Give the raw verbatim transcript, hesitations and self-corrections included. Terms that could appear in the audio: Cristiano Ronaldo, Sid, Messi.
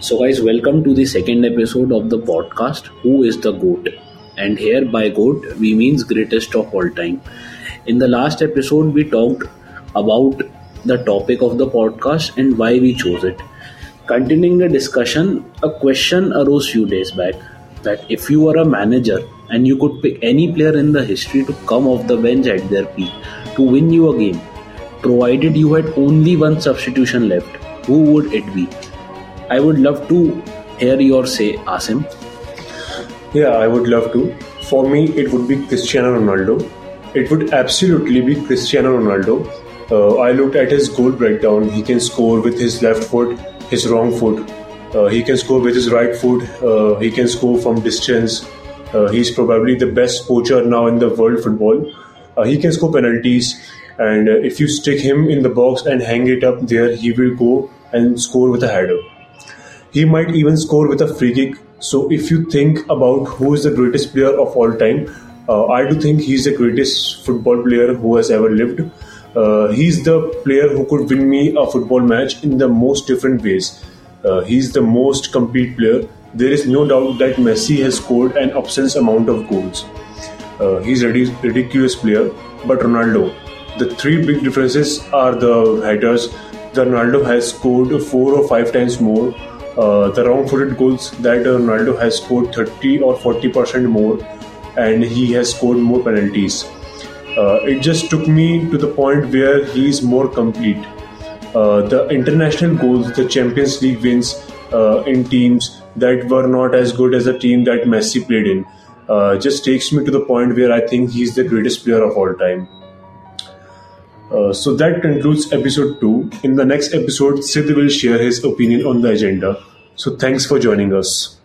So guys, welcome to the second episode of the podcast, Who is the GOAT? And here by GOAT, we means greatest of all time. In the last episode, we talked about the topic of the podcast and why we chose it. Continuing the discussion, a question arose few days back that if you were a manager and you could pick any player in the history to come off the bench at their peak to win you a game, provided you had only one substitution left, who would it be? I would love to hear your say, Asim. Yeah, I would love to. For me, it would be Cristiano Ronaldo. It would absolutely be Cristiano Ronaldo. Uh, I looked at his goal breakdown. He can score with his left foot, his wrong foot. Uh, he can score with his right foot. Uh, he can score from distance. Uh, he's probably the best poacher now in the world football. Uh, he can score penalties. And uh, if you stick him in the box and hang it up there, he will go and score with a header. He might even score with a free kick. So if you think about who is the greatest player of all time, uh, I do think he's the greatest football player who has ever lived. Uh, he's the player who could win me a football match in the most different ways. Uh, he's the most complete player. There is no doubt that Messi has scored an obscene amount of goals. Uh, he's a ridiculous player, but Ronaldo. The three big differences are the headers. The Ronaldo has scored four or five times more. Uh, the wrong-footed goals that Ronaldo has scored thirty or forty percent more, and he has scored more penalties. Uh, it just took me to the point where he is more complete. Uh, the international goals, the Champions League wins uh, in teams that were not as good as the team that Messi played in, uh, just takes me to the point where I think he is the greatest player of all time. Uh, so that concludes episode two. In the next episode, Sid will share his opinion on the agenda. So thanks for joining us.